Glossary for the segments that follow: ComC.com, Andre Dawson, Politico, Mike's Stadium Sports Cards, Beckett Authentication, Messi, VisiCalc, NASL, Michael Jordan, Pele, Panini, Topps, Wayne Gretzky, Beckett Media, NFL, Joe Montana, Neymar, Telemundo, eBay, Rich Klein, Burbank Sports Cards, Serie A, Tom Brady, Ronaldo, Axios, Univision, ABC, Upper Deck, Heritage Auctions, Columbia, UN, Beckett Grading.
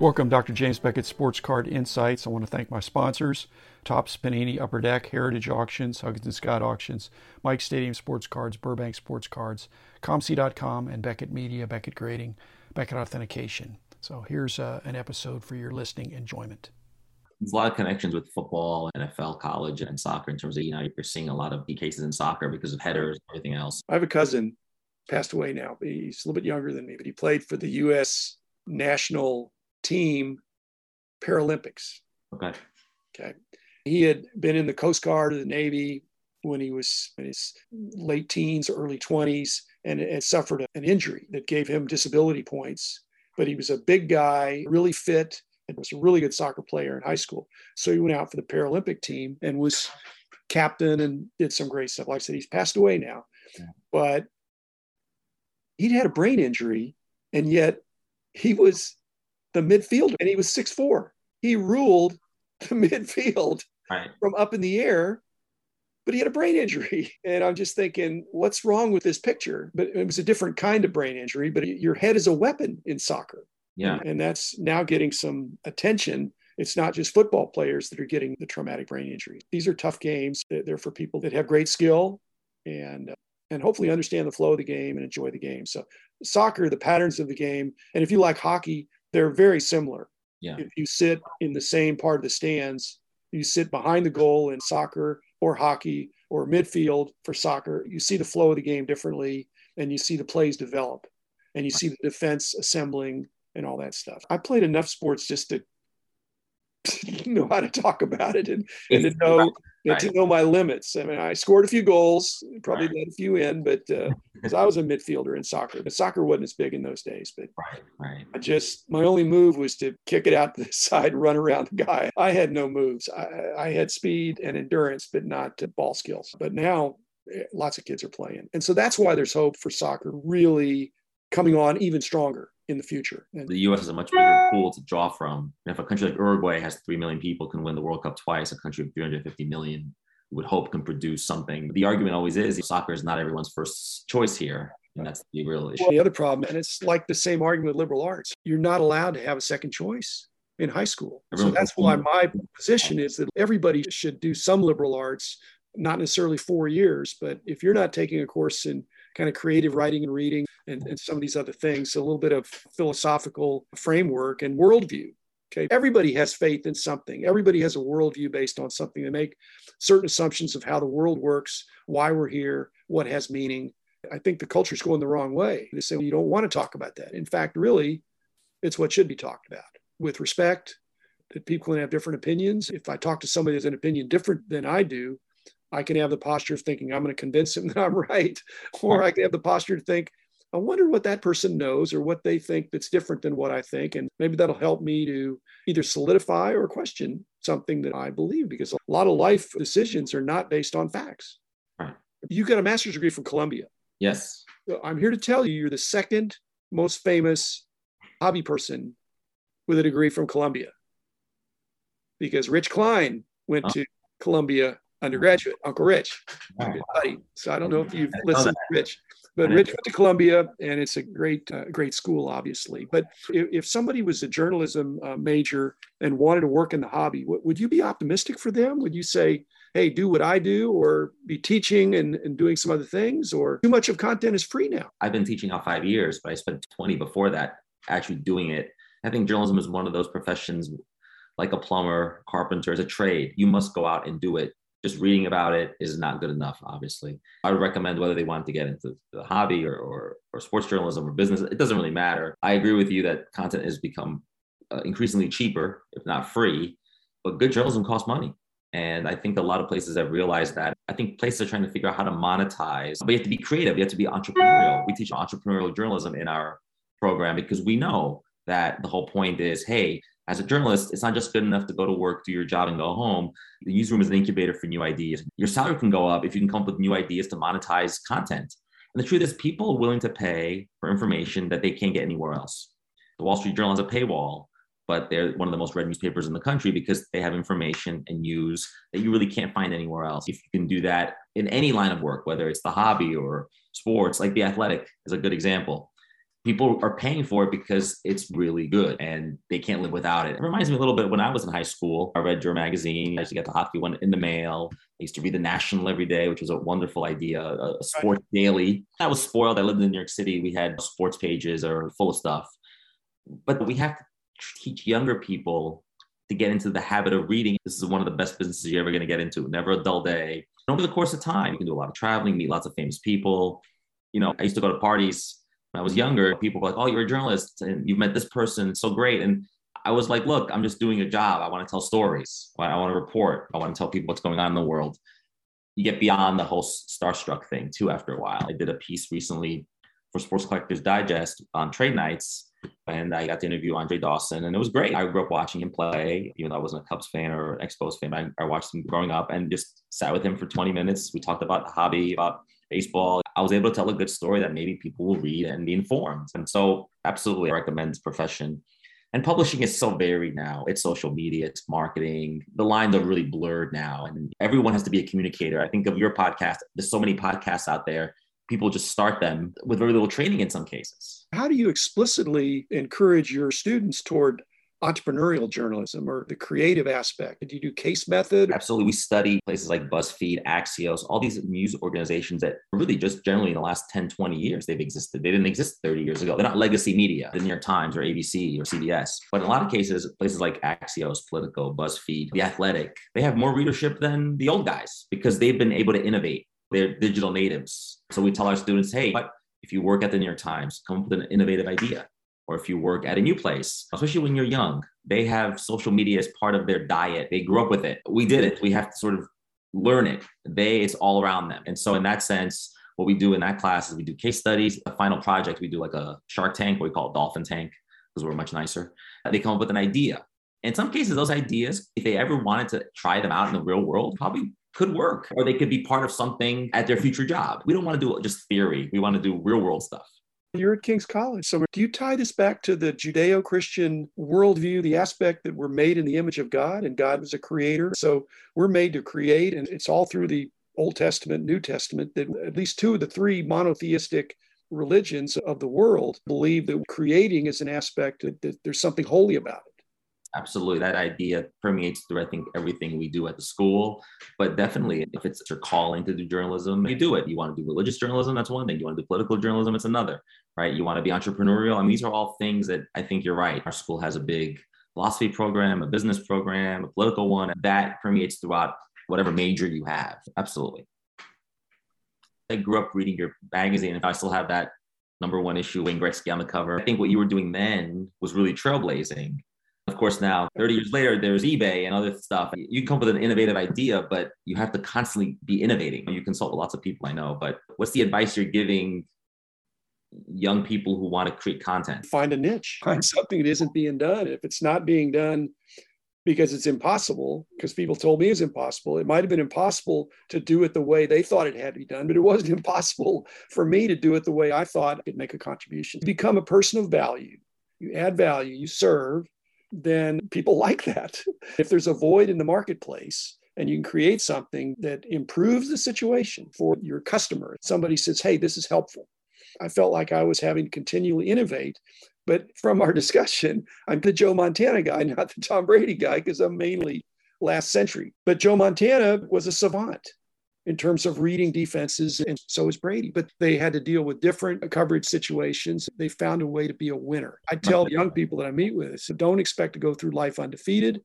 Welcome, Dr. James Beckett, Sports Card Insights. I want to thank my sponsors, Topps, Panini, Upper Deck, Heritage Auctions, Huggins & Scott Auctions, Mike's Stadium Sports Cards, Burbank Sports Cards, ComC.com, and Beckett Media, Beckett Grading, Beckett Authentication. So here's an episode for your listening enjoyment. There's a lot of connections with football, NFL, college, and soccer in terms of, you're seeing a lot of cases in soccer because of headers and everything else. I have a cousin, passed away now. He's a little bit younger than me, but he played for the U.S. national team Paralympics. Okay. He had been in the Coast Guard or the Navy when he was in his late teens, early 20s, and suffered an injury that gave him disability points. But he was a big guy, really fit, and was a really good soccer player in high school. So he went out for the Paralympic team and was captain and did some great stuff. Like I said, he's passed away now. Yeah. But he'd had a brain injury, and yet he was the midfielder, and he was 6'4". He ruled the midfield from up in the air, but he had a brain injury. And I'm just thinking, what's wrong with this picture? But it was a different kind of brain injury, but your head is a weapon in soccer. Yeah. And that's now getting some attention. It's not just football players that are getting the traumatic brain injury. These are tough games. They're for people that have great skill and hopefully understand the flow of the game and enjoy the game. So soccer, the patterns of the game, and if you like hockey, they're very similar. Yeah. If you sit in the same part of the stands, you sit behind the goal in soccer or hockey or midfield for soccer, you see the flow of the game differently, and you see the plays develop, and you see the defense assembling and all that stuff. I played enough sports just to know how to talk about it and to know to know my limits. I mean, I scored a few goals, probably let a few in, but because I was a midfielder in soccer, but soccer wasn't as big in those days. But I just, my only move was to kick it out to the side, run around the guy. I had no moves. I had speed and endurance, but not ball skills. But now lots of kids are playing. And so that's why there's hope for soccer really coming on even stronger in the future. And the U.S. is a much bigger pool to draw from. And if a country like Uruguay has 3 million people, can win the World Cup twice, a country of 350 million would hope can produce something. The argument always is soccer is not everyone's first choice here. And that's the real issue. Well, the other problem, and it's like the same argument with liberal arts, you're not allowed to have a second choice in high school. So that's why my position is that everybody should do some liberal arts, not necessarily 4 years, but if you're not taking a course in kind of creative writing and reading and some of these other things, a little bit of philosophical framework and worldview. Okay. Everybody has faith in something. Everybody has a worldview based on something. They make certain assumptions of how the world works, why we're here, what has meaning. I think the culture's going the wrong way. They say, well, you don't want to talk about that. In fact, really, it's what should be talked about with respect that people can have different opinions. If I talk to somebody who has an opinion different than I do, I can have the posture of thinking, I'm going to convince him that I'm right. Or I can have the posture to think, I wonder what that person knows or what they think that's different than what I think. And maybe that'll help me to either solidify or question something that I believe, because a lot of life decisions are not based on facts. Right. You got a master's degree from Columbia. Yes. I'm here to tell you, you're the second most famous hobby person with a degree from Columbia, because Rich Klein went to Columbia undergraduate, Uncle Rich, buddy. So I don't know if you've listened to Rich, but Rich went to Columbia, and it's a great school, obviously. But if somebody was a journalism major and wanted to work in the hobby, would you be optimistic for them? Would you say, hey, do what I do, or be teaching and doing some other things, or too much of content is free now? I've been teaching now 5 years, but I spent 20 before that actually doing it. I think journalism is one of those professions, like a plumber, carpenter, is a trade. You must go out and do it. Just reading about it is not good enough, obviously. I would recommend, whether they want to get into the hobby or sports journalism or business, it doesn't really matter. I agree with you that content has become increasingly cheaper, if not free, but good journalism costs money. And I think a lot of places have realized that. I think places are trying to figure out how to monetize, but you have to be creative. You have to be entrepreneurial. We teach entrepreneurial journalism in our program because we know that the whole point is, hey, as a journalist, it's not just good enough to go to work, do your job, and go home. The newsroom is an incubator for new ideas. Your salary can go up if you can come up with new ideas to monetize content. And the truth is, people are willing to pay for information that they can't get anywhere else. The Wall Street Journal has a paywall, but they're one of the most read newspapers in the country because they have information and news that you really can't find anywhere else. If you can do that in any line of work, whether it's the hobby or sports, like The Athletic is a good example. people are paying for it because it's really good and they can't live without it. It reminds me a little bit when I was in high school, I read your magazine. I used to get the hockey one in the mail. I used to read the National every day, which was a wonderful idea, a sports daily. I was spoiled. I lived in New York City. We had sports pages or full of stuff. But we have to teach younger people to get into the habit of reading. This is one of the best businesses you're ever going to get into. Never a dull day. And over the course of time, you can do a lot of traveling, meet lots of famous people. You know, I used to go to parties when I was younger. People were like, oh, you're a journalist and you've met this person. It's so great. And I was like, look, I'm just doing a job. I want to tell stories. I want to report. I want to tell people what's going on in the world. You get beyond the whole starstruck thing too after a while. I did a piece recently for Sports Collectors Digest on trade nights. And I got to interview Andre Dawson, and it was great. I grew up watching him play, even though I wasn't a Cubs fan or an Expos fan. I watched him growing up and just sat with him for 20 minutes. We talked about the hobby, about baseball. I was able to tell a good story that maybe people will read and be informed. And so absolutely I recommend this profession. And publishing is so varied now. It's social media, it's marketing. The lines are really blurred now. And everyone has to be a communicator. I think of your podcast. There's so many podcasts out there. People just start them with very little training in some cases. How do you explicitly encourage your students toward entrepreneurial journalism or the creative aspect? Do you do case method? Absolutely. We study places like BuzzFeed, Axios, all these news organizations that really just generally in the last 10, 20 years, they've existed. They didn't exist 30 years ago. They're not legacy media, the New York Times or ABC or CBS. But in a lot of cases, places like Axios, Politico, BuzzFeed, The Athletic, they have more readership than the old guys because they've been able to innovate. They're digital natives. So we tell our students, hey, if you work at the New York Times, come up with an innovative idea. Or if you work at a new place, especially when you're young, they have social media as part of their diet. They grew up with it. We did it. We have to sort of learn it. It's all around them. And so in that sense, what we do in that class is we do case studies. The final project, we do like a shark tank, what we call a dolphin tank, because we're much nicer. They come up with an idea. In some cases, those ideas, if they ever wanted to try them out in the real world, probably could work, or they could be part of something at their future job. We don't want to do just theory. We want to do real world stuff. You're at King's College. So do you tie this back to the Judeo-Christian worldview, the aspect that we're made in the image of God and God was a creator? So we're made to create, and it's all through the Old Testament, New Testament, that at least two of the three monotheistic religions of the world believe that creating is an aspect that there's something holy about it. Absolutely. That idea permeates through, I think, everything we do at the school. But definitely, if it's your calling to do journalism, you do it. You want to do religious journalism, that's one thing. You want to do political journalism, it's another, right? You want to be entrepreneurial. I mean, these are all things that I think you're right. Our school has a big philosophy program, a business program, a political one. That permeates throughout whatever major you have. Absolutely. I grew up reading your magazine, and I still have that number one issue, Wayne Gretzky on the cover. I think what you were doing then was really trailblazing. Of course, now 30 years later, there's eBay and other stuff. You come up with an innovative idea, but you have to constantly be innovating. You consult with lots of people, I know, but what's the advice you're giving young people who want to create content? Find a niche. Find something that isn't being done. If it's not being done because it's impossible, because people told me it's impossible, it might have been impossible to do it the way they thought it had to be done, but it wasn't impossible for me to do it the way I thought I could make a contribution. Become a person of value. You add value, you serve. Then people like that. If there's a void in the marketplace and you can create something that improves the situation for your customer, somebody says, hey, this is helpful. I felt like I was having to continually innovate. But from our discussion, I'm the Joe Montana guy, not the Tom Brady guy, because I'm mainly last century. But Joe Montana was a savant in terms of reading defenses, and so is Brady. But they had to deal with different coverage situations. They found a way to be a winner. I tell young people that I meet with, so don't expect to go through life undefeated,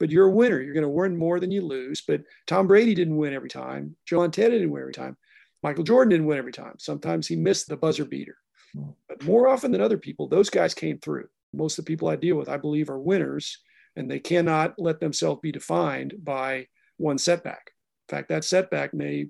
but you're a winner. You're going to win more than you lose. But Tom Brady didn't win every time. Joe Montana didn't win every time. Michael Jordan didn't win every time. Sometimes he missed the buzzer beater. But more often than other people, those guys came through. Most of the people I deal with, I believe, are winners, and they cannot let themselves be defined by one setback. In fact, that setback may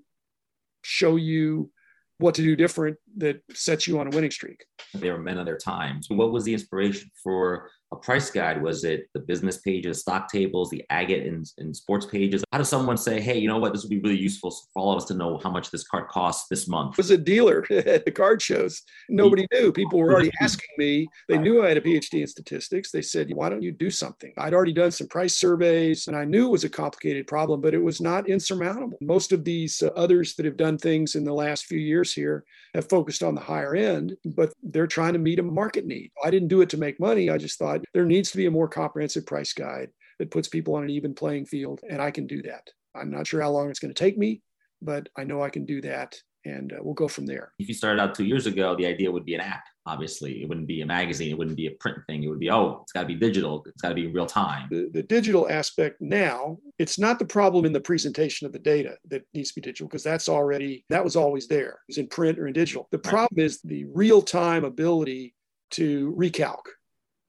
show you what to do different that sets you on a winning streak. They were men of their times. What was the inspiration for a price guide? Was it the business pages, stock tables, the agate and sports pages? How does someone say, hey, you know what, this would be really useful for all of us to know how much this card costs this month? It was a dealer at the card shows. Nobody knew. People were already asking me. They knew I had a PhD in statistics. They said, why don't you do something? I'd already done some price surveys, and I knew it was a complicated problem, but it was not insurmountable. Most of these others that have done things in the last few years here have focused on the higher end, but they're trying to meet a market need. I didn't do it to make money. I just thought, there needs to be a more comprehensive price guide that puts people on an even playing field, and I can do that. I'm not sure how long it's going to take me, but I know I can do that, and we'll go from there. If you started out 2 years ago, the idea would be an app, obviously. It wouldn't be a magazine. It wouldn't be a print thing. It would be, oh, it's got to be digital. It's got to be real time. The digital aspect now, it's not the problem in the presentation of the data that needs to be digital, because that was always there. It was in print or in digital. The problem is the real-time ability to recalc.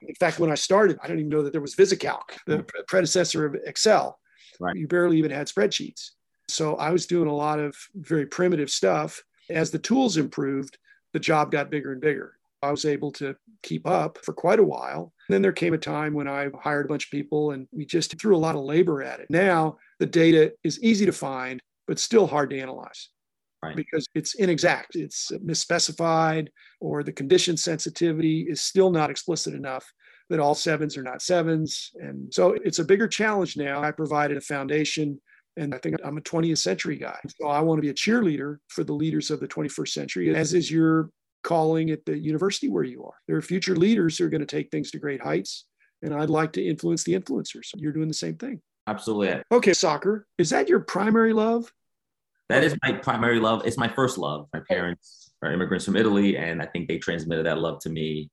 In fact, when I started, I don't even know that there was VisiCalc, the predecessor of Excel. Right. You barely even had spreadsheets. So I was doing a lot of very primitive stuff. As the tools improved, the job got bigger and bigger. I was able to keep up for quite a while. And then there came a time when I hired a bunch of people and we just threw a lot of labor at it. Now the data is easy to find, but still hard to analyze. Right. Because it's inexact, it's misspecified, or the condition sensitivity is still not explicit enough that all sevens are not sevens. And so it's a bigger challenge now. I provided a foundation, and I think I'm a 20th century guy. So I want to be a cheerleader for the leaders of the 21st century, as is your calling at the university where you are. There are future leaders who are going to take things to great heights, and I'd like to influence the influencers. You're doing the same thing. Absolutely. Okay, soccer. Is that your primary love? That is my primary love. It's my first love. My parents are immigrants from Italy, and I think they transmitted that love to me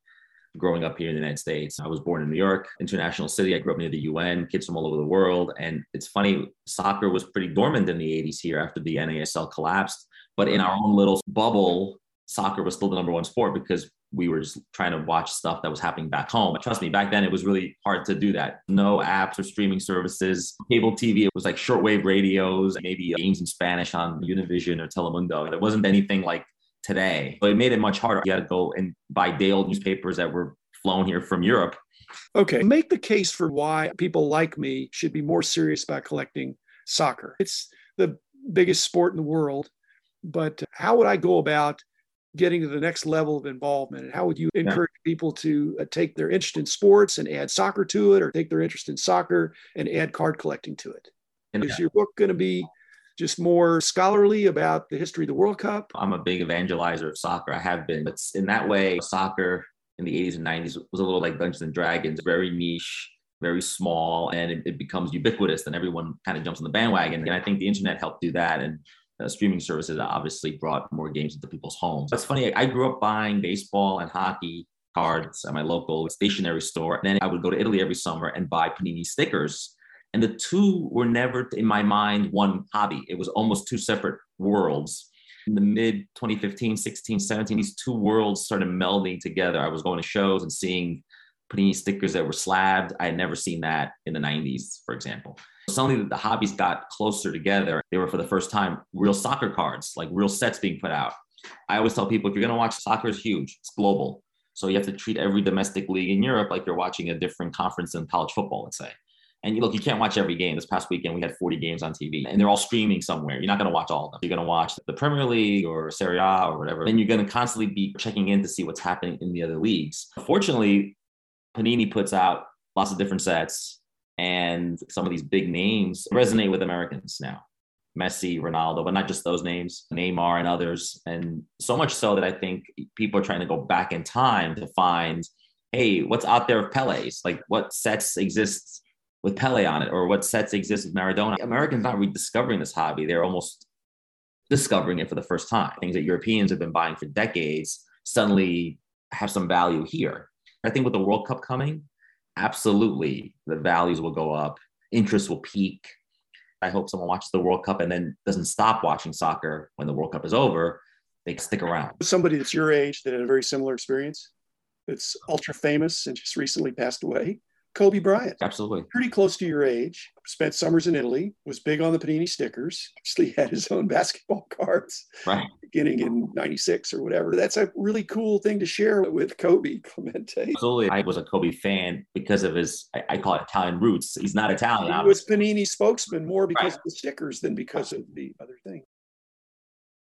growing up here in the United States. I was born in New York, international city. I grew up near the UN, kids from all over the world. And it's funny, soccer was pretty dormant in the 80s here after the NASL collapsed. But in our own little bubble, soccer was still the number one sport because we were just trying to watch stuff that was happening back home. Trust me, back then it was really hard to do that. No apps or streaming services, cable TV. It was like shortwave radios, maybe games in Spanish on Univision or Telemundo. It wasn't anything like today. So it made it much harder. You had to go and buy day-old newspapers that were flown here from Europe. Okay, make the case for why people like me should be more serious about collecting soccer. It's the biggest sport in the world, but how would I go about getting to the next level of involvement? And how would you encourage people to take their interest in sports and add soccer to it, or take their interest in soccer and add card collecting to it? And is your book going to be just more scholarly about the history of the World Cup? I'm a big evangelizer of soccer. I have been. But in that way, soccer in the 80s and 90s was a little like Dungeons and Dragons, very niche, very small, and it becomes ubiquitous and everyone kind of jumps on the bandwagon. And I think the internet helped do that. And streaming services obviously brought more games into people's homes. It's funny, I grew up buying baseball and hockey cards at my local stationery store. And then I would go to Italy every summer and buy Panini stickers. And the two were never, in my mind, one hobby. It was almost two separate worlds. In the mid 2015, 16, 17, these two worlds started melding together. I was going to shows and seeing Panini stickers that were slabbed. I had never seen that in the 90s, for example. Suddenly the hobbies got closer together. They were, for the first time, real soccer cards, like real sets being put out. I always tell people, if you're going to watch soccer, it's huge. It's global. So you have to treat every domestic league in Europe like you're watching a different conference than college football, let's say. And you look, you can't watch every game. This past weekend, we had 40 games on TV, and they're all streaming somewhere. You're not going to watch all of them. You're going to watch the Premier League or Serie A or whatever. And you're going to constantly be checking in to see what's happening in the other leagues. Fortunately, Panini puts out lots of different sets, and some of these big names resonate with Americans now. Messi, Ronaldo, but not just those names, Neymar and others. And so much so that I think people are trying to go back in time to find, hey, what's out there of Pele's? Like, what sets exist with Pele on it, or what sets exist with Maradona? Americans are not rediscovering this hobby. They're almost discovering it for the first time. Things that Europeans have been buying for decades suddenly have some value here. I think with the World Cup coming, absolutely, the values will go up. Interest will peak. I hope someone watches the World Cup and then doesn't stop watching soccer when the World Cup is over. They stick around. Somebody that's your age that had a very similar experience, that's ultra famous and just recently passed away, Kobe Bryant. Absolutely. Pretty close to your age. Spent summers in Italy. Was big on the Panini stickers. Actually had his own basketball cards. Right. Beginning in 96 or whatever. That's a really cool thing to share with Kobe Clemente. Absolutely. I was a Kobe fan because of his, I call it Italian roots. He's not Italian. He was Panini spokesman more because of the stickers than because of the other thing.